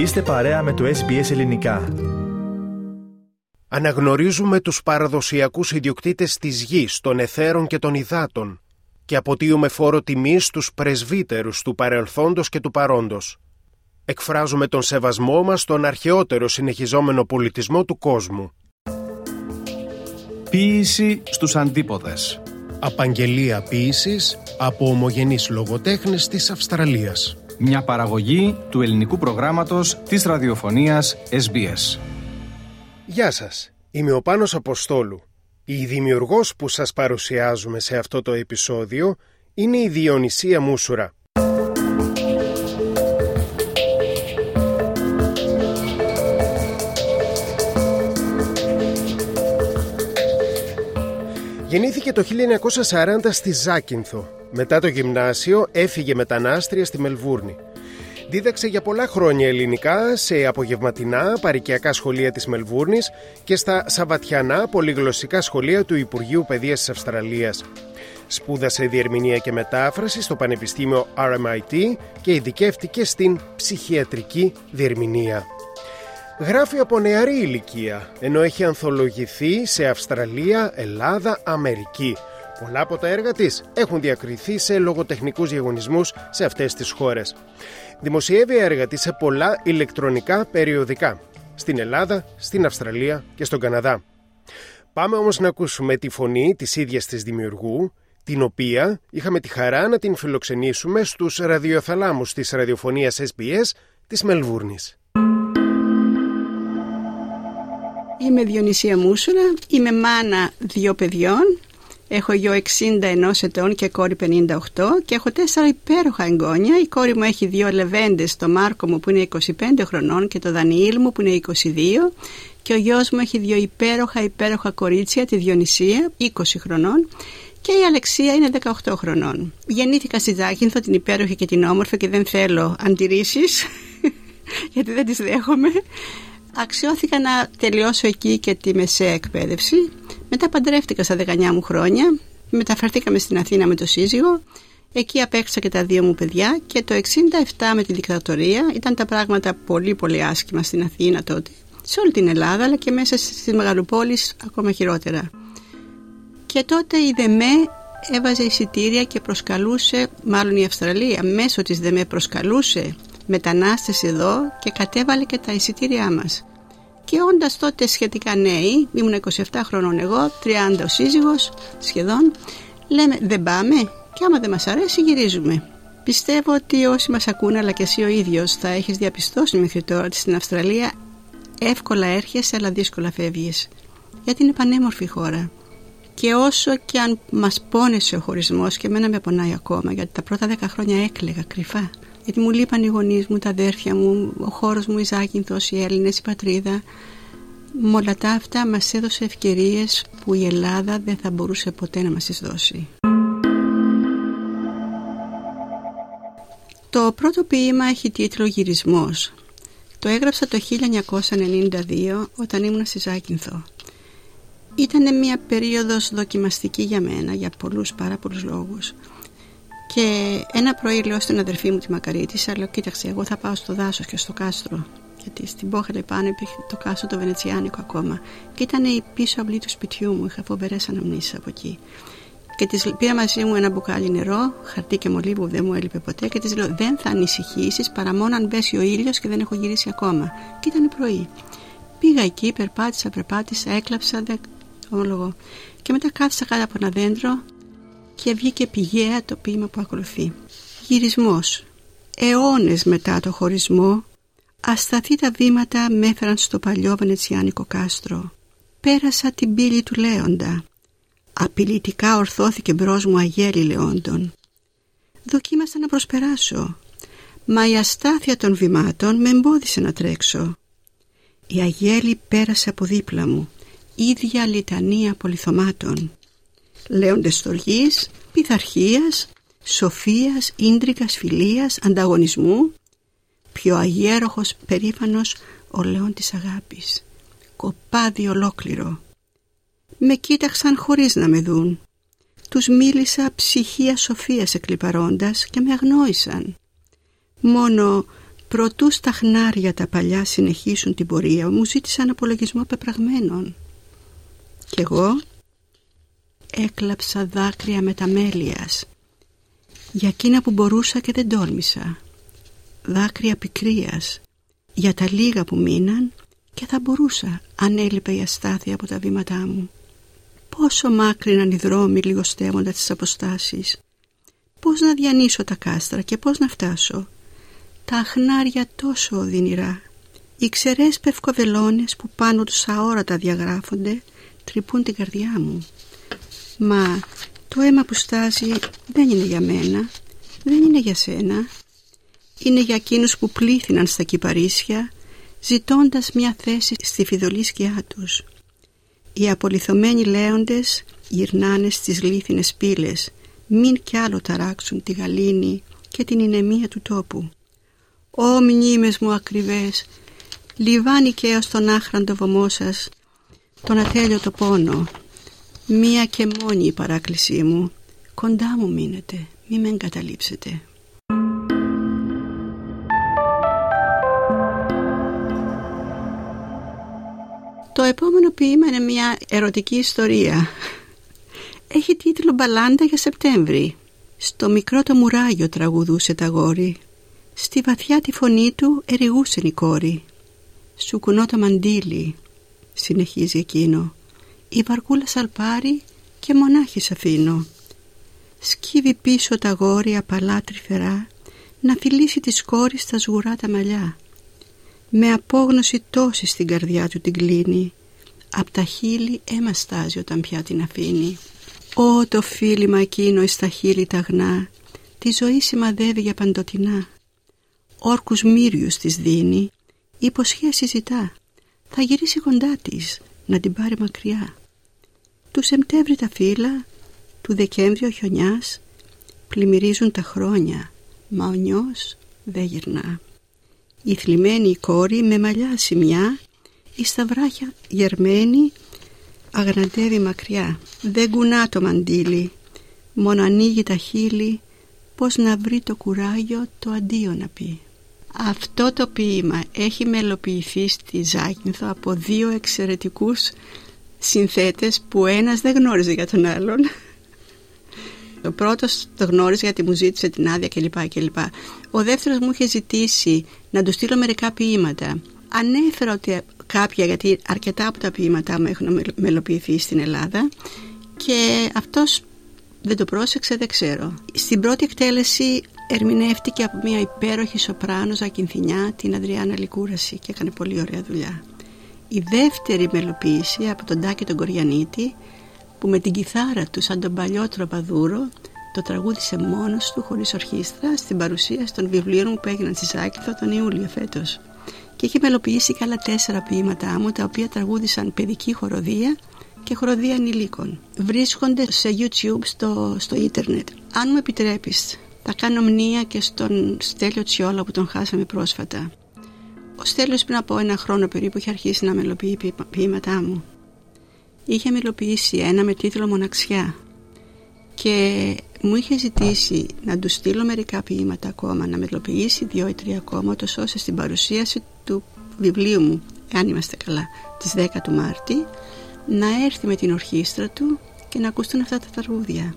Είστε παρέα με το SBS Ελληνικά. Αναγνωρίζουμε τους παραδοσιακούς ιδιοκτήτες της γης, των αιθέρων και των υδάτων και αποτείουμε φόρο τιμής στους πρεσβύτερους του παρελθόντος και του παρόντος. Εκφράζουμε τον σεβασμό μας στον αρχαιότερο συνεχιζόμενο πολιτισμό του κόσμου. Ποίηση στους αντίποδες. Απαγγελία ποίησης από ομογενείς λογοτέχνες της Αυστραλίας. Μια παραγωγή του ελληνικού προγράμματος της ραδιοφωνίας SBS. Γεια σας, είμαι ο Πάνος Αποστόλου. Η δημιουργός που σας παρουσιάζουμε σε αυτό το επεισόδιο είναι η Διονυσία Μούσουρα. Γεννήθηκε το 1940 στη Ζάκυνθο. Μετά το γυμνάσιο έφυγε μετανάστρια στη Μελβούρνη. Δίδαξε για πολλά χρόνια ελληνικά σε απογευματινά παροικιακά σχολεία της Μελβούρνης και στα σαββατιανά πολυγλωσσικά σχολεία του Υπουργείου Παιδείας της Αυστραλίας. Σπούδασε διερμηνία και μετάφραση στο Πανεπιστήμιο RMIT και ειδικεύτηκε στην ψυχιατρική διερμηνία. Γράφει από νεαρή ηλικία, ενώ έχει ανθολογηθεί σε Αυστραλία, Ελλάδα, Αμερική. Πολλά από τα έργα της έχουν διακριθεί σε λογοτεχνικούς διαγωνισμούς σε αυτές τις χώρες. Δημοσιεύει έργα της σε πολλά ηλεκτρονικά περιοδικά, στην Ελλάδα, στην Αυστραλία και στον Καναδά. Πάμε όμως να ακούσουμε τη φωνή της ίδιας της δημιουργού, την οποία είχαμε τη χαρά να την φιλοξενήσουμε στους ραδιοθαλάμους της ραδιοφωνίας SBS της Μελβούρνης. Είμαι Διονυσία Μούσουρα, είμαι μάνα δύο παιδιών, έχω γιο 61 ετών και κόρη 58 και έχω 4 υπέροχα εγγόνια. Η κόρη μου έχει 2 λεβέντες, το Μάρκο μου που είναι 25 χρονών και το Δανιήλ μου που είναι 22 και ο γιος μου έχει 2 υπέροχα κορίτσια, τη Διονυσία 20 χρονών και η Αλεξία είναι 18 χρονών. Γεννήθηκα στη Ζάκυνθο, την υπέροχη και την όμορφη, και δεν θέλω αντιρρήσεις γιατί δεν τις δέχομαι. Αξιώθηκα να τελειώσω εκεί και τη μεσαία εκπαίδευση. Μετά παντρεύτηκα στα 19 μου χρόνια. Μεταφερθήκαμε στην Αθήνα με το σύζυγο. Εκεί απέκτησα και τα 2 μου παιδιά. Και το 1967 με τη δικτατορία ήταν τα πράγματα πολύ άσχημα στην Αθήνα τότε. Σε όλη την Ελλάδα αλλά και μέσα στις μεγαλοπόλεις ακόμα χειρότερα. Και τότε η ΔΕΜΕ έβαζε εισιτήρια και προσκαλούσε, μάλλον η Αυστραλία μέσω της ΔΕΜΕ προσκαλούσε μετανάστες εδώ και κατέβαλε και τα εισιτήριά μας. Και όντας τότε σχετικά νέοι, ήμουν 27 χρόνων εγώ, 30 ο σύζυγος σχεδόν, λέμε δεν πάμε και άμα δεν μας αρέσει γυρίζουμε. Πιστεύω ότι όσοι μας ακούνε αλλά και εσύ ο ίδιος θα έχεις διαπιστώσει μέχρι τώρα ότι στην Αυστραλία εύκολα έρχεσαι αλλά δύσκολα φεύγεις. Γιατί είναι πανέμορφη χώρα. Και όσο και αν μας πόνεσε ο χωρισμός, και εμένα με πονάει ακόμα, γιατί τα πρώτα 10 χρόνια έκλαιγα κρυφά. Γιατί μου λείπαν οι γονείς μου, τα αδέρφια μου, ο χώρος μου, η Ζάκυνθος, οι Έλληνες, η πατρίδα. Με όλα τα αυτά μας έδωσε ευκαιρίες που η Ελλάδα δεν θα μπορούσε ποτέ να μας τις δώσει. Το πρώτο ποίημα έχει τίτλο «Γυρισμός». Το έγραψα το 1992 όταν ήμουν στη Ζάκυνθο. Ήταν μια περίοδος δοκιμαστική για μένα, για πάρα πολλούς λόγους. Και ένα πρωί λέω στην αδερφή μου τη Μακαρίτησα, λέω κοίταξε εγώ θα πάω στο δάσος και στο κάστρο, γιατί στην Πόχαλη πάνω υπήρχε το κάστρο το Βενετσιάνικο ακόμα και ήταν η πίσω αυλή του σπιτιού μου, είχα φοβερές αναμνήσεις από εκεί. Και της πήρα μαζί μου ένα μπουκάλι νερό, χαρτί και μολύβι που δεν μου έλειπε ποτέ και της λέω δεν θα ανησυχήσεις παρά μόνο αν πέσει ο ήλιος και δεν έχω γυρίσει ακόμα. Και ήταν πρωί. Πήγα εκεί, περπάτησα, έκλαψα, ομολογώ. Και μετά κάθισα κάτω από ένα δέντρο και βγήκε πηγαία το ποίημα που ακολουθεί. Γυρισμός. Αιώνες μετά το χωρισμό, ασταθή τα βήματα με έφεραν στο παλιό βενετσιάνικο κάστρο. Πέρασα την πύλη του Λέοντα. Απειλητικά ορθώθηκε μπρος μου αγέλη Λεόντων. Δοκίμασα να προσπεράσω, μα η αστάθεια των βημάτων με εμπόδισε να τρέξω. Η αγέλη πέρασε από δίπλα μου, ίδια λιτανία πολυθωμάτων. Λέοντες στοργής, πειθαρχίας, σοφίας, ίντρικας, φιλίας, ανταγωνισμού. Πιο αγέροχος, περήφανος, ο Λέων της αγάπης. Κοπάδι ολόκληρο. Με κοίταξαν χωρίς να με δουν. Τους μίλησα ψυχία σοφίας εκλιπαρώντας και με αγνόησαν. Μόνο Προτού στα χνάρια τα παλιά συνεχίσουν την πορεία, μου ζήτησαν απολογισμό πεπραγμένων. Κι εγώ έκλαψα δάκρυα μεταμέλειας για εκείνα που μπορούσα και δεν τόλμησα, δάκρυα πικρίας για τα λίγα που μείναν και θα μπορούσα αν έλειπε η αστάθεια από τα βήματά μου. Πόσο μάκριναν οι δρόμοι λιγοστεύοντας τις αποστάσεις. Πώς να διανύσω τα κάστρα και πώς να φτάσω. Τα χνάρια τόσο οδυνηρά. Οι ξερές πευκοβελώνες που πάνω τους αόρατα διαγράφονται τρυπούν την καρδιά μου. Μα το αίμα που στάζει δεν είναι για μένα, δεν είναι για σένα. Είναι για εκείνους που πλήθυναν στα κυπαρίσια ζητώντας μια θέση στη φιδωλή σκιά τους. Οι απολιθωμένοι λέοντες γυρνάνε στις λίθινες πύλες, μην κι άλλο ταράξουν τη γαλήνη και την ηνεμία του τόπου. Ω μνήμες μου ακριβές, λιβάνει και έως τον άχραντο βωμό σας τον ατέλειωτο πόνο. Μία και μόνη η παράκλησή μου, κοντά μου μείνετε, μη με εγκαταλείψετε. Το επόμενο ποίημα είναι μια ερωτική ιστορία. Έχει τίτλο «Μπαλάντα για Σεπτέμβρη». Στο μικρό το μουράγιο τραγουδούσε τα γόρι. Στη βαθιά τη φωνή του ερηγούσεν η κόρη. «Σου κουνώ το μαντήλι», συνεχίζει εκείνο. «Η βαρκούλα σαλπάρει και μονάχη σ' αφήνω». Σκύβει πίσω τα γόρι απαλά τρυφερά, να φιλήσει τη κόρη στα σγουρά τα μαλλιά. Με απόγνωση τόση στην καρδιά του την κλείνει, απ' τα χείλη αίμα στάζει όταν πια την αφήνει. Ω το φίλημα εκείνο εις τα χείλη ταγνά, τη ζωή σημαδεύει για παντοτινά. Όρκους μύριους της δίνει, υποσχέσει ζητά, θα γυρίσει κοντά της, να την πάρει μακριά. Του Σεπτέμβρη τα φύλλα, του Δεκέμβρη ο χιονιάς, πλημμυρίζουν τα χρόνια, μα ο νιός δεν γυρνά. Η θλιμμένη η κόρη με μαλλιά σημιά, η σταυράχια γερμένη αγναντεύει μακριά. Δεν κουνά το μαντήλι, μόνο ανοίγει τα χείλη, πώς να βρει το κουράγιο το αντίο να πει. Αυτό το ποίημα έχει μελοποιηθεί στη Ζάκυνθο από δύο εξαιρετικούς συνθέτες που ένας δεν γνώριζε για τον άλλον. Ο πρώτος το γνώριζε γιατί μου ζήτησε την άδεια κλπ. Ο δεύτερος μου είχε ζητήσει να του στείλω μερικά ποίηματα. Ανέφερα ότι κάποια, γιατί αρκετά από τα ποίηματά μου έχουν μελοποιηθεί στην Ελλάδα, και αυτός δεν το πρόσεξε, δεν ξέρω. Στην πρώτη εκτέλεση ερμηνεύτηκε από μια υπέροχη σοπράνο Ζακυνθινιά, την Ανδριάννα Λικούραση, και έκανε πολύ ωραία δουλειά. Η δεύτερη μελοποίηση από τον Τάκη τον Κοριανίτη, που με την κιθάρα του σαν τον παλιό τροπαδούρο το τραγούδισε μόνος του χωρίς ορχήστρα στην παρουσίαση των βιβλίων μου που έγιναν στη Ζάκυνθο τον Ιούλιο φέτος, και είχε μελοποιήσει και άλλα 4 ποίηματά μου τα οποία τραγούδισαν παιδική χοροδία και χοροδία ανηλίκων. Βρίσκονται σε YouTube στο ίντερνετ. Αν μου επιτρέπεις, θα κάνω μνήα και στον Στέλιο Τσιόλα που τον χάσαμε πρόσφατα. Ο Στέλιος πριν από ένα χρόνο περίπου είχε αρχίσει να μελοποιεί ποίηματά μου. Είχε μελοποιήσει ένα με τίτλο «Μοναξιά» και μου είχε ζητήσει να του στείλω μερικά ποίηματα ακόμα, να μελοποιήσει 2 ή 3 ακόμα, τόσο ώστε στην παρουσίαση του βιβλίου μου, αν είμαστε καλά, της 10 του Μάρτη, να έρθει με την ορχήστρα του και να ακούσουν αυτά τα τραγούδια.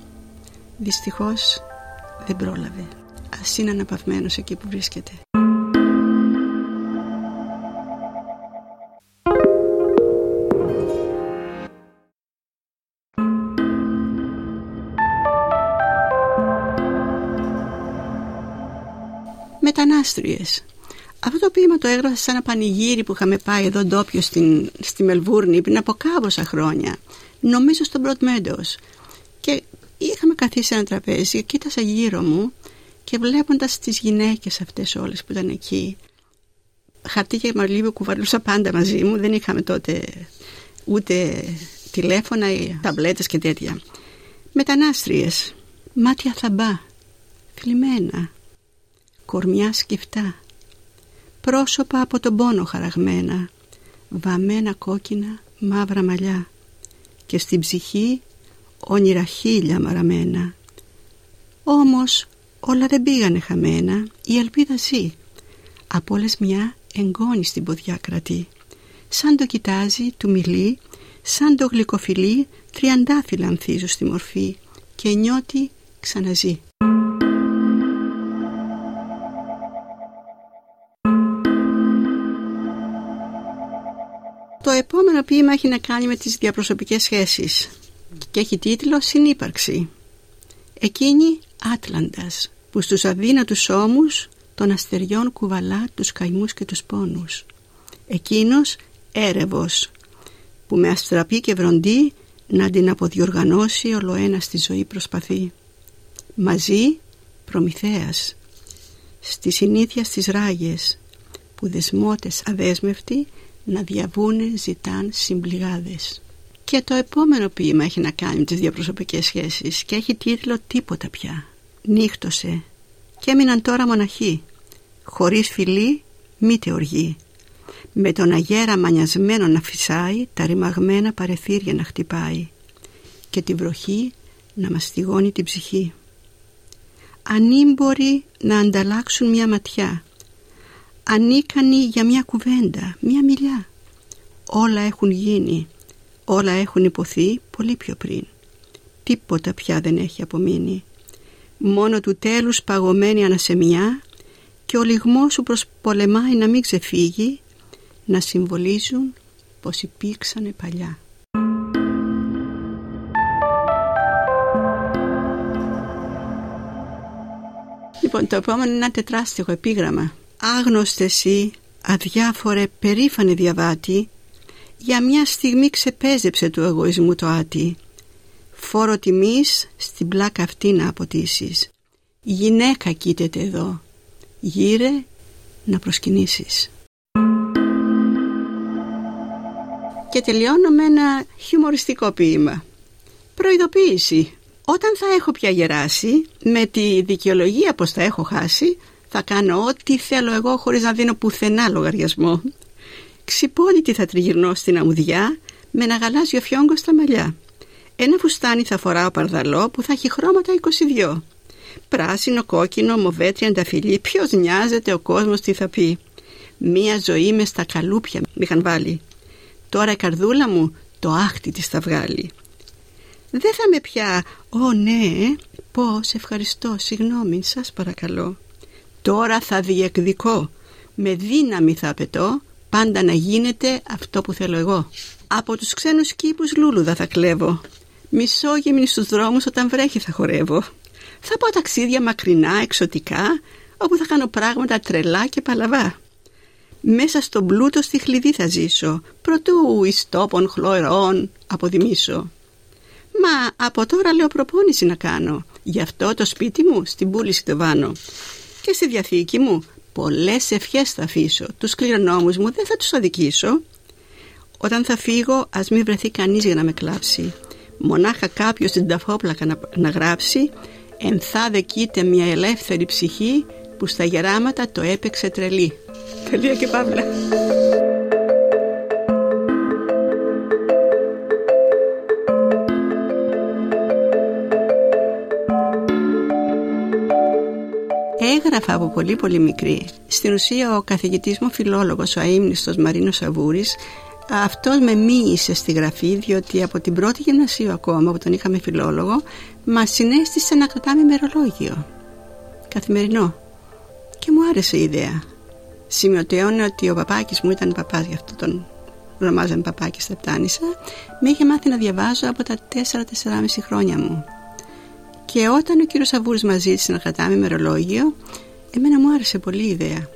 Δυστυχώς δεν πρόλαβε. Ας είναι αναπαυμένος εκεί που βρίσκεται. Μετανάστριες. Αυτό το ποίημα το έγραψα σε ένα πανηγύρι που είχαμε πάει εδώ ντόπιο στη Μελβούρνη πριν από κάμποσα χρόνια, νομίζω στον Broad Meadows, και είχαμε καθίσει σε ένα τραπέζι, κοίτασα γύρω μου και βλέποντας τις γυναίκες αυτές όλες που ήταν εκεί, χαρτί και μαλλί που κουβαλούσα πάντα μαζί μου, δεν είχαμε τότε ούτε τηλέφωνα ή ταμπλέτες και τέτοια. Μετανάστριες, μάτια θαμπά, θλιμμένα, κορμιά σκυφτά, πρόσωπα από τον πόνο χαραγμένα, βαμμένα κόκκινα μαύρα μαλλιά, και στην ψυχή όνειρα χίλια μαραμένα. Όμως όλα δεν πήγανε χαμένα, η ελπίδα ζει. απ' όλες μια εγγόνη στην ποδιά κρατεί. Σαν το κοιτάζει, του μιλεί, σαν το γλυκοφιλεί, τριαντάφυλλα ανθίζουν στη μορφή και νιώτη ξαναζεί. Το επόμενο ποίημα έχει να κάνει με τις διαπροσωπικές σχέσεις και έχει τίτλο «Συνύπαρξη». Εκείνη Άτλαντας που στους αδύνατους ώμους των αστεριών κουβαλά τους καημούς και τους πόνους. Εκείνος έρευος που με αστραπή και βροντή να την αποδιοργανώσει ολοένα στη ζωή προσπαθεί. Μαζί Προμηθέας στη συνήθεια στις ράγες που δεσμότες αδέσμευτοι να διαβούνε ζητάν συμπληγάδες. Και το επόμενο ποίημα έχει να κάνει με τις διαπροσωπικές σχέσεις και έχει τίτλο «Τίποτα πια». Νύχτωσε και έμειναν τώρα μοναχοί, χωρίς φιλή μήτε οργή, με τον αγέρα μανιασμένο να φυσάει, τα ρημαγμένα παρεθύρια να χτυπάει και την βροχή να μαστιγώνει την ψυχή. Ανήμποροι να ανταλλάξουν μια ματιά, ανίκανοι για μια κουβέντα, μια μιλιά. Όλα έχουν γίνει, όλα έχουν υποθεί πολύ πιο πριν. Τίποτα πια δεν έχει απομείνει. Μόνο του τέλους παγωμένη ανασεμιά και ο λιγμός σου προσπολεμάει να μην ξεφύγει, να συμβολίζουν πως υπήρξανε παλιά. Λοιπόν, το επόμενο είναι ένα τετράστιχο επίγραμμα. Άγνωστε εσύ, αδιάφορε, περήφανε διαβάτη, για μια στιγμή ξεπέζεψε του εγωισμού το άτι. Φόρο τιμής στην πλάκα αυτή να αποτίσεις. Γυναίκα κοίταται εδώ, γύρε να προσκυνήσεις. Και τελειώνω με ένα χιουμοριστικό ποίημα. Προειδοποίηση. Όταν θα έχω πια γεράσει, με τη δικαιολογία πως θα έχω χάσει, θα κάνω ό,τι θέλω εγώ χωρίς να δίνω πουθενά λογαριασμό. Ξυπόλυτη θα τριγυρνώ στην αμμουδιά με ένα γαλάζιο φιόγκο στα μαλλιά. Ένα φουστάνι θα φοράω παρδαλό που θα έχει χρώματα 22. Πράσινο, κόκκινο, μοβέ, τριανταφυλλί, ποιος νοιάζεται ο κόσμος τι θα πει. Μία ζωή με στα καλούπια μ' είχαν βάλει. Τώρα η καρδούλα μου το άχτη της θα βγάλει. Δεν θα με πια «Ω ναι, πώς, ευχαριστώ, συγγνώμη, σας παρακαλώ». Τώρα θα διεκδικώ, με δύναμη θα απαιτώ, πάντα να γίνεται αυτό που θέλω εγώ. Από τους ξένους κήπους λούλουδα θα κλέβω, μισόγυμνη στους δρόμους όταν βρέχει θα χορεύω. Θα πάω ταξίδια μακρινά, εξωτικά, όπου θα κάνω πράγματα τρελά και παλαβά. Μέσα στον πλούτο στη χλιδί θα ζήσω, προτού εις τόπων χλωρών αποδημήσω. Μα από τώρα λέω προπόνηση να κάνω, γι' αυτό το σπίτι μου στην πούλη σκδοβάνω. Και στη διαθήκη μου πολλές ευχές θα αφήσω, τους κληρονόμους μου δεν θα τους αδικήσω. Όταν θα φύγω ας μην βρεθεί κανείς για να με κλάψει, μονάχα κάποιος την ταφόπλακα να γράψει, ενθάδε κείται μια ελεύθερη ψυχή που στα γεράματα το έπαιξε τρελή. Τελεία και παύλα. Έγραφα από πολύ πολύ μικρή. Στην ουσία ο καθηγητής μου φιλόλογος, ο αείμνηστος Μαρίνος Σαβούρης, αυτός με μοίησε στη γραφή, διότι από την πρώτη γυμνασίου ακόμα που τον είχαμε φιλόλογο, μας συνέστησε να κρατάμε ημερολόγιο καθημερινό. Και μου άρεσε η ιδέα. Σημειωτέωνε ότι ο Παπάκης μου ήταν παπάς, γι' αυτό τον ονομάζαμε Παπάκη στα Πτάνησα. Με είχε μάθει να διαβάζω από τα 4-4,5 χρόνια μου. Και όταν ο κύριος Σαβούρης μας ζήτησε να κρατάμε ημερολόγιο, εμένα μου άρεσε πολύ η ιδέα.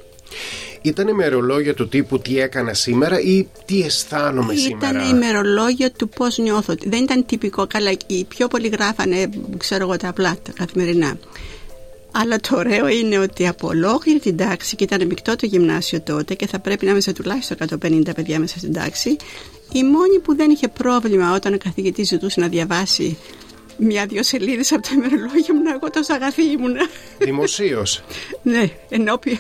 Ήταν ημερολόγιο του τύπου τι έκανα σήμερα ή τι αισθάνομαι σήμερα. Ήταν ημερολόγιο του πώς νιώθω. Δεν ήταν τυπικό. Καλά, οι πιο πολλοί γράφανε, ξέρω εγώ, τα απλά, τα καθημερινά. Αλλά το ωραίο είναι ότι από ολόκληρη την τάξη, και ήταν μεικτό το γυμνάσιο τότε και θα πρέπει να είμαστε τουλάχιστον 150 παιδιά μέσα στην τάξη, η μόνη που δεν είχε πρόβλημα όταν ο καθηγητής ζητούσε να διαβάσει μια-δυο σελίδες από τα ημερολόγια μου, εγώ τόσο αγαθή ήμουνα. Δημοσίως. Ναι, ενώπιον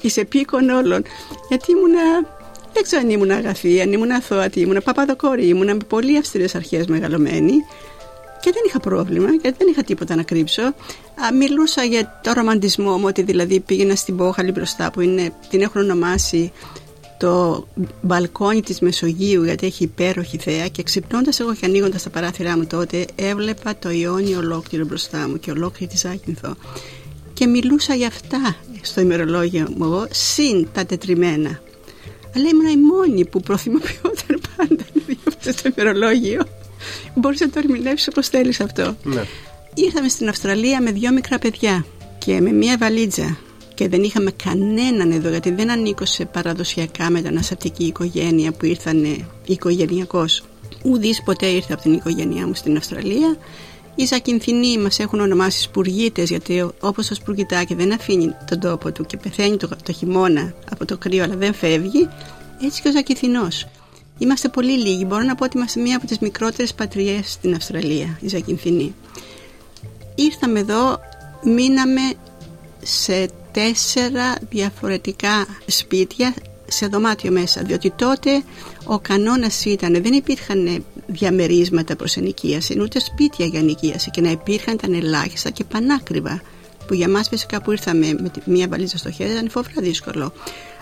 εις επίκον όλων. Γιατί ήμουνα, δεν ξέρω αν ήμουνα αγαθή, αν ήμουνα αθώατη, ήμουνα παπαδοκόρη, ήμουνα με πολύ αυστηρές αρχές μεγαλωμένη. Και δεν είχα πρόβλημα, γιατί δεν είχα τίποτα να κρύψω. Μιλούσα για το ρομαντισμό μου, ότι δηλαδή πήγαινα στην Πόχαλη μπροστά, που είναι, την έχουν ονομάσει το μπαλκόνι της Μεσογείου, γιατί έχει υπέροχη θέα. Και ξυπνώντας εγώ και ανοίγοντας τα παράθυρά μου τότε, έβλεπα το Ιόνιο ολόκληρο μπροστά μου και ολόκληρη τη Ζάκυνθο. Και μιλούσα για αυτά στο ημερολόγιο μου εγώ, συν τα τετριμένα. Αλλά ήμουν η μόνη που προθυμοποιόταν πάντα να διώξει το ημερολόγιο. Μπορείς να το ερμηνεύσεις όπως θέλεις αυτό. Ναι. Ήρθαμε στην Αυστραλία με 2 μικρά παιδιά και με μία βαλίτσα. Και δεν είχαμε κανέναν εδώ, γιατί δεν ανήκω σε παραδοσιακά μεταναστευτική οικογένεια που ήρθαν οικογενειακώς. Ουδής ποτέ ήρθε από την οικογένειά μου στην Αυστραλία. Οι Ζακυνθινοί μας έχουν ονομάσει σπουργίτες, γιατί όπως το σπουργιτάκι δεν αφήνει τον τόπο του και πεθαίνει το χειμώνα από το κρύο, αλλά δεν φεύγει, έτσι και ο Ζακυνθινός. Είμαστε πολύ λίγοι. Μπορώ να πω ότι είμαστε μία από τις μικρότερες πατριές στην Αυστραλία, η Ζακυνθινή. Ήρθαμε εδώ, μείναμε σε 4 διαφορετικά σπίτια, σε δωμάτιο μέσα, διότι τότε ο κανόνας ήταν, δεν υπήρχαν διαμερίσματα προς ενοικίαση, ούτε σπίτια για ενοικίαση, και να υπήρχαν ήταν ελάχιστα και πανάκριβα, που για μας φυσικά που ήρθαμε με μία βαλίτσα στο χέρι ήταν φοβερά δύσκολο.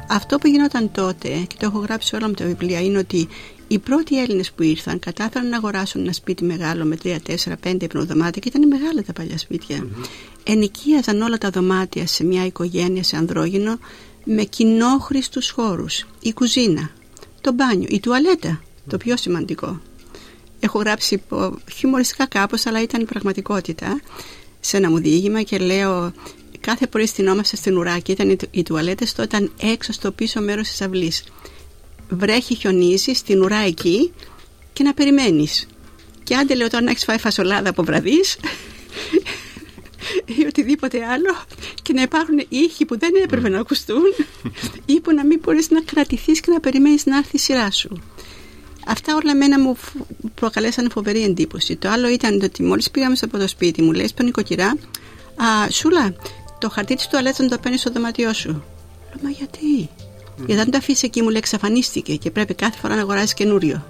Αυτό που γινόταν τότε, και το έχω γράψει όλα μου τα βιβλία, είναι ότι οι πρώτοι Έλληνες που ήρθαν κατάφεραν να αγοράσουν ένα σπίτι μεγάλο με 3, 4, 5 υπνοδωμάτια, και ήταν μεγάλα τα παλιά σπίτια. Ενοικίαζαν όλα τα δωμάτια σε μια οικογένεια, σε ανδρόγυνο, με κοινόχρηστους χώρους. Η κουζίνα, το μπάνιο, η τουαλέτα, το πιο σημαντικό. Έχω γράψει χιουμοριστικά κάπως, αλλά ήταν η πραγματικότητα, σε ένα μου διήγημα, και λέω... Κάθε πρωί στυνόμαστε στην ουρά και ήταν οι τουαλέτες, το ήταν έξω στο πίσω μέρος της αυλής. Βρέχει, χιονίζει, στην ουρά εκεί και να περιμένεις. Και άντε, λέω, τώρα να έχεις φάει φασολάδα από βραδείς ή οτιδήποτε άλλο, και να υπάρχουν ήχοι που δεν έπρεπε να ακουστούν ή που να μην μπορείς να κρατηθείς και να περιμένεις να έρθει η σειρά σου. Αυτά όλα μένα μου προκαλέσαν φοβερή εντύπωση. Το άλλο ήταν ότι μόλις πήγαμε από το σπίτι μου, λέει στον νοικοκυρά, Σούλα, το χαρτί της τουαλέτας να το παίρνεις στο δωμάτιό σου. Λέω, μα γιατί? Γιατί αν το αφήσεις εκεί, μου λέει, εξαφανίστηκε και πρέπει κάθε φορά να αγοράζεις καινούριο.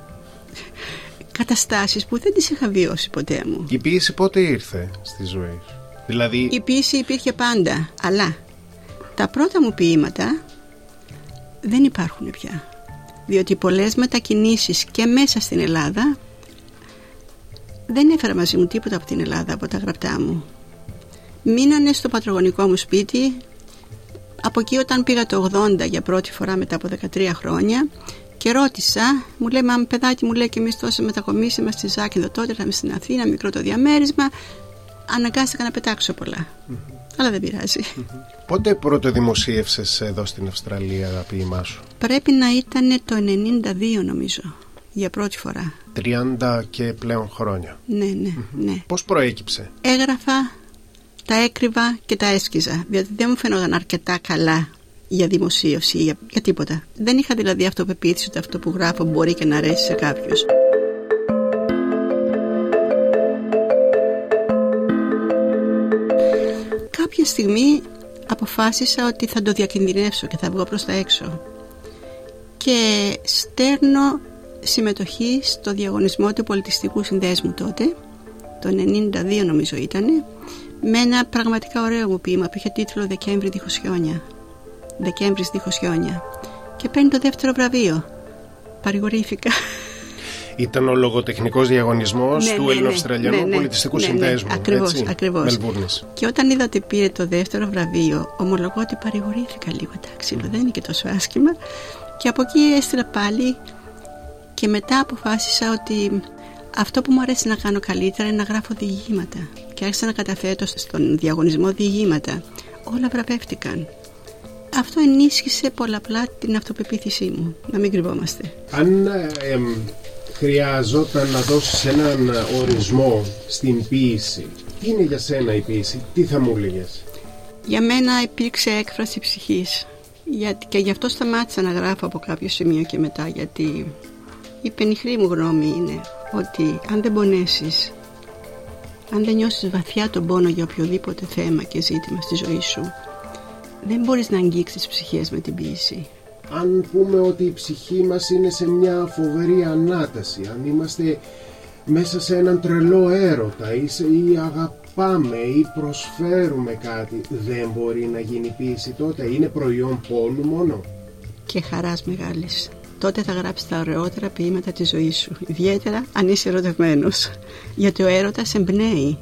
Καταστάσεις που δεν τις είχα βιώσει ποτέ μου. Η πίεση πότε ήρθε στη ζωή? Δηλαδή... Η πίεση υπήρχε πάντα, αλλά τα πρώτα μου ποίηματα δεν υπάρχουν πια. Διότι πολλές μετακινήσεις και μέσα στην Ελλάδα, δεν έφερα μαζί μου τίποτα από την Ελλάδα, από τα γραπτά μου. Μείνανε στο πατρογονικό μου σπίτι. Από εκεί όταν πήγα το 80 για πρώτη φορά μετά από 13 χρόνια και ρώτησα, μου λέει, μα παιδάκι μου, λέει, και εμείς τόσο μετακομίσαμε στη Ζάκυνθο τότε, ήρθαμε στην Αθήνα, μικρό το διαμέρισμα, αναγκάστηκα να πετάξω πολλά. Αλλά δεν πειράζει. Πότε πρώτο δημοσίευσες εδώ στην Αυστραλία τα ποίημά σου? Πρέπει να ήταν το 92 νομίζω, για πρώτη φορά. 30 και πλέον χρόνια. Ναι. Πώς προέκυψε? Έγραφα, τα έκρυβα και τα έσκιζα, διότι δεν μου φαινόταν αρκετά καλά για δημοσίευση ή για τίποτα. Δεν είχα δηλαδή αυτοπεποίθηση ότι αυτό που γράφω μπορεί και να αρέσει σε κάποιους. Κάποια στιγμή αποφάσισα ότι θα το διακινδυνεύσω και θα βγω προς τα έξω. Και στέρνω συμμετοχή στο διαγωνισμό του Πολιτιστικού Συνδέσμου τότε, το 92 νομίζω ήτανε, με ένα πραγματικά ωραίο μου ποίημα που είχε τίτλο «Δεκέμβρης δίχως χιόνια», και παίρνει το 2ο βραβείο. Παρηγορήθηκα. Ήταν ο λογοτεχνικός διαγωνισμός του Ελληνοαυστραλιανού Πολιτιστικού Συνδέσμου. Ακριβώς. Μελβούρνης. Και όταν είδα ότι πήρε το 2ο βραβείο, ομολογώ ότι παρηγορήθηκα λίγο. Εντάξει, δεν είναι και τόσο άσχημα. Και από εκεί έστειλα πάλι, και μετά αποφάσισα ότι αυτό που μου αρέσει να κάνω καλύτερα είναι να γράφω διηγήματα. Και άρχισα να καταθέτω στον διαγωνισμό διηγήματα. Όλα βραβεύτηκαν. Αυτό ενίσχυσε πολλαπλά την αυτοπεποίθησή μου. Να μην κρυβόμαστε. Αν χρειαζόταν να δώσεις έναν ορισμό στην ποίηση, τι είναι για σένα η ποίηση, τι θα μου έλεγες? Για μένα υπήρξε έκφραση ψυχής. Και γι' αυτό σταμάτησα να γράφω από κάποιο σημείο και μετά, γιατί η πενιχρή μου γνώμη είναι ότι αν δεν πονέσεις, αν δεν νιώσεις βαθιά τον πόνο για οποιοδήποτε θέμα και ζήτημα στη ζωή σου, δεν μπορείς να αγγίξεις ψυχές με την ποίηση. Αν πούμε ότι η ψυχή μας είναι σε μια φοβερή ανάταση, αν είμαστε μέσα σε έναν τρελό έρωτα ή αγαπάμε ή προσφέρουμε κάτι, δεν μπορεί να γίνει ποίηση τότε? Είναι προϊόν πόνου μόνο και χαράς μεγάλης. Τότε θα γράψεις τα ωραιότερα ποίηματα της ζωής σου, ιδιαίτερα αν είσαι ερωτευμένος, γιατί ο έρωτας εμπνέει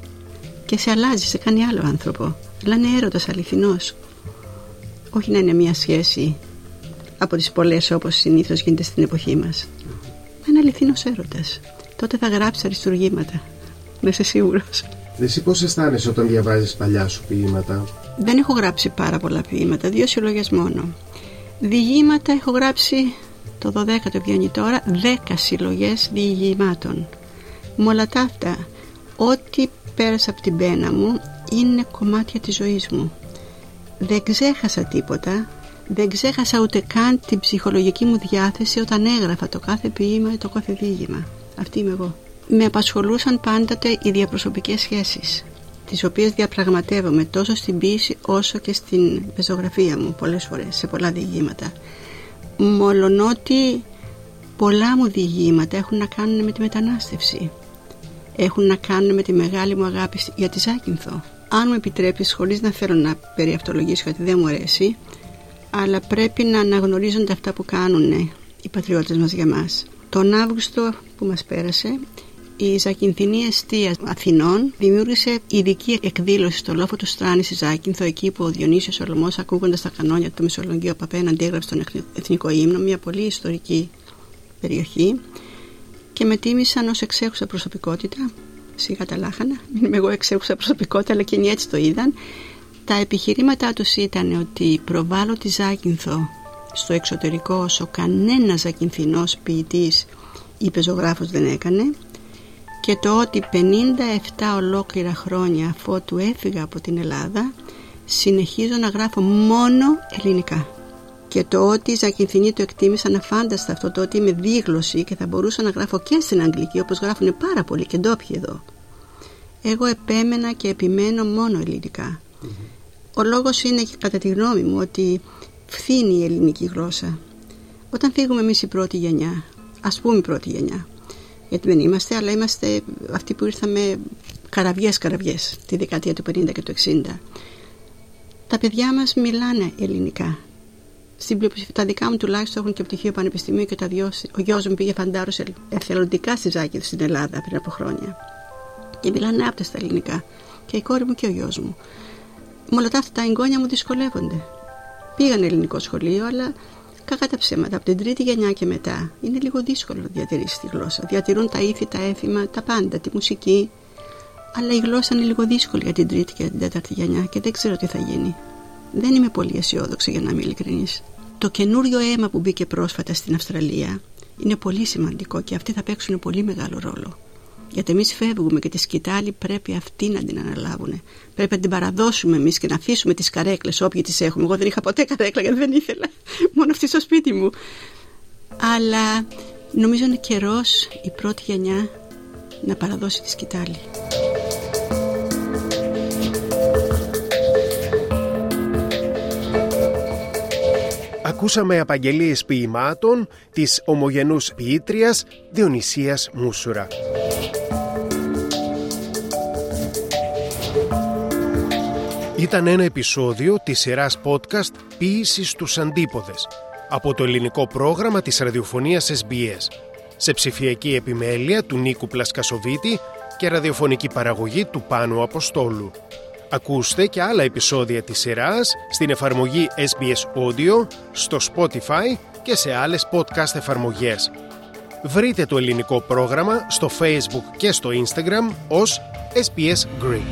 και σε αλλάζει, σε κάνει άλλο άνθρωπο. Αλλά είναι έρωτας αληθινός, όχι να είναι μια σχέση από τις πολλές όπως συνήθως γίνεται στην εποχή μας. Ένα αληθινός έρωτας. Τότε θα γράψεις αριστουργήματα, να είσαι σίγουρος. Εσύ πώς αισθάνεσαι όταν διαβάζεις παλιά σου ποίηματα? Δεν έχω γράψει πάρα πολλά ποίηματα, 2 συλλογές μόνο. Διηγήματα έχω γράψει, το 12ο βγαίνει τώρα, 10 συλλογές διηγημάτων. Με όλα τα αυτά, ό,τι πέρασα από την πένα μου είναι κομμάτια της ζωής μου. Δεν ξέχασα τίποτα, δεν ξέχασα ούτε καν την ψυχολογική μου διάθεση όταν έγραφα το κάθε ποίημα ή το κάθε διήγημα. Αυτή είμαι εγώ. Με απασχολούσαν πάντοτε οι διαπροσωπικές σχέσεις, τις οποίες διαπραγματεύομαι τόσο στην ποίηση όσο και στην πεζογραφία μου πολλές φορές, σε πολλά διηγήματα. Μολονότι πολλά μου διηγήματα έχουν να κάνουν με τη μετανάστευση, έχουν να κάνουν με τη μεγάλη μου αγάπη για τη Ζάκυνθο. Αν μου επιτρέπεις, χωρίς να θέλω να περιαυτολογήσω γιατί δεν μου αρέσει, αλλά πρέπει να αναγνωρίζονται αυτά που κάνουν οι πατριώτες μας για μας. Τον Αύγουστο που μας πέρασε, η Ζακυνθινή Εστία Αθηνών δημιούργησε ειδική εκδήλωση στο λόφο του Στράνη στη Ζάκυνθο, εκεί που ο Διονύσιος Ολμός, ακούγοντας τα κανόνια του Μεσολογγίου από απέναντι, έγραψε τον Εθνικό Ύμνο, μια πολύ ιστορική περιοχή, και με τίμησαν ως εξέχουσα προσωπικότητα. Σιγά τα λάχανα, είμαι εγώ εξέχουσα προσωπικότητα, αλλά και είναι έτσι το είδαν. Τα επιχειρήματά τους ήταν ότι προβάλλω τη Ζάκυνθο στο εξωτερικό όσο κανένας Ζακυνθινός ποιητής ή πεζογράφος δεν έκανε, και το ότι 57 ολόκληρα χρόνια αφότου έφυγα από την Ελλάδα συνεχίζω να γράφω μόνο ελληνικά, και το ότι οι Ζακυνθινοί το εκτίμησαν αφάνταστα αυτό, το ότι είμαι δίγλωση και θα μπορούσα να γράφω και στην αγγλική όπως γράφουν πάρα πολλοί και ντόπιοι εδώ. Εγώ επέμενα και επιμένω μόνο ελληνικά. Ο λόγος είναι, κατά τη γνώμη μου, ότι φθήνει η ελληνική γλώσσα. Όταν φύγουμε εμείς η πρώτη γενιά, ας πούμε η πρώτη γενιά, γιατί δεν είμαστε, αλλά είμαστε αυτοί που ήρθαμε καραβιές τη δεκαετία του 50 και του 60, τα παιδιά μας μιλάνε ελληνικά. Στην πλειοψηφία, τα δικά μου τουλάχιστον έχουν και πτυχίο πανεπιστημίου, και ο γιος μου πήγε φαντάρος εθελοντικά στη Ζάκυνθο στην Ελλάδα πριν από χρόνια και μιλάνε άπτες τα ελληνικά, και η κόρη μου και ο γιος μου. Με όλα αυτά τα εγγόνια μου δυσκολεύονται. Πήγαν ελληνικό σχολείο, αλλά κακά τα ψέματα. Από την τρίτη γενιά και μετά είναι λίγο δύσκολο να διατηρήσει τη γλώσσα. Διατηρούν τα ήθη, τα έθιμα, τα πάντα, τη μουσική. Αλλά η γλώσσα είναι λίγο δύσκολη για την τρίτη και την τέταρτη γενιά, και δεν ξέρω τι θα γίνει. Δεν είμαι πολύ αισιόδοξη, για να είμαι ειλικρινής. Το καινούριο αίμα που μπήκε πρόσφατα στην Αυστραλία είναι πολύ σημαντικό, και αυτοί θα παίξουν πολύ μεγάλο ρόλο. Γιατί εμείς φεύγουμε και τη σκητάλη πρέπει αυτοί να την αναλάβουν. Πρέπει να την παραδώσουμε εμείς και να αφήσουμε τις καρέκλες όποιοι τις έχουμε. Εγώ δεν είχα ποτέ καρέκλα γιατί δεν ήθελα. Μόνο αυτή στο σπίτι μου. Αλλά νομίζω είναι καιρός η πρώτη γενιά να παραδώσει τη σκητάλη. Ακούσαμε απαγγελίες ποιημάτων της ομογενούς ποιήτριας Διονυσίας Μούσουρα. Ήταν ένα επεισόδιο της σειράς podcast «Ποίηση στους Αντίποδες» από το ελληνικό πρόγραμμα της ραδιοφωνίας SBS, σε ψηφιακή επιμέλεια του Νίκου Πλασκασοβίτη και ραδιοφωνική παραγωγή του Πάνου Αποστόλου. Ακούστε και άλλα επεισόδια της σειράς στην εφαρμογή SBS Audio, στο Spotify και σε άλλες podcast εφαρμογές. Βρείτε το ελληνικό πρόγραμμα στο Facebook και στο Instagram ως SBS Greek.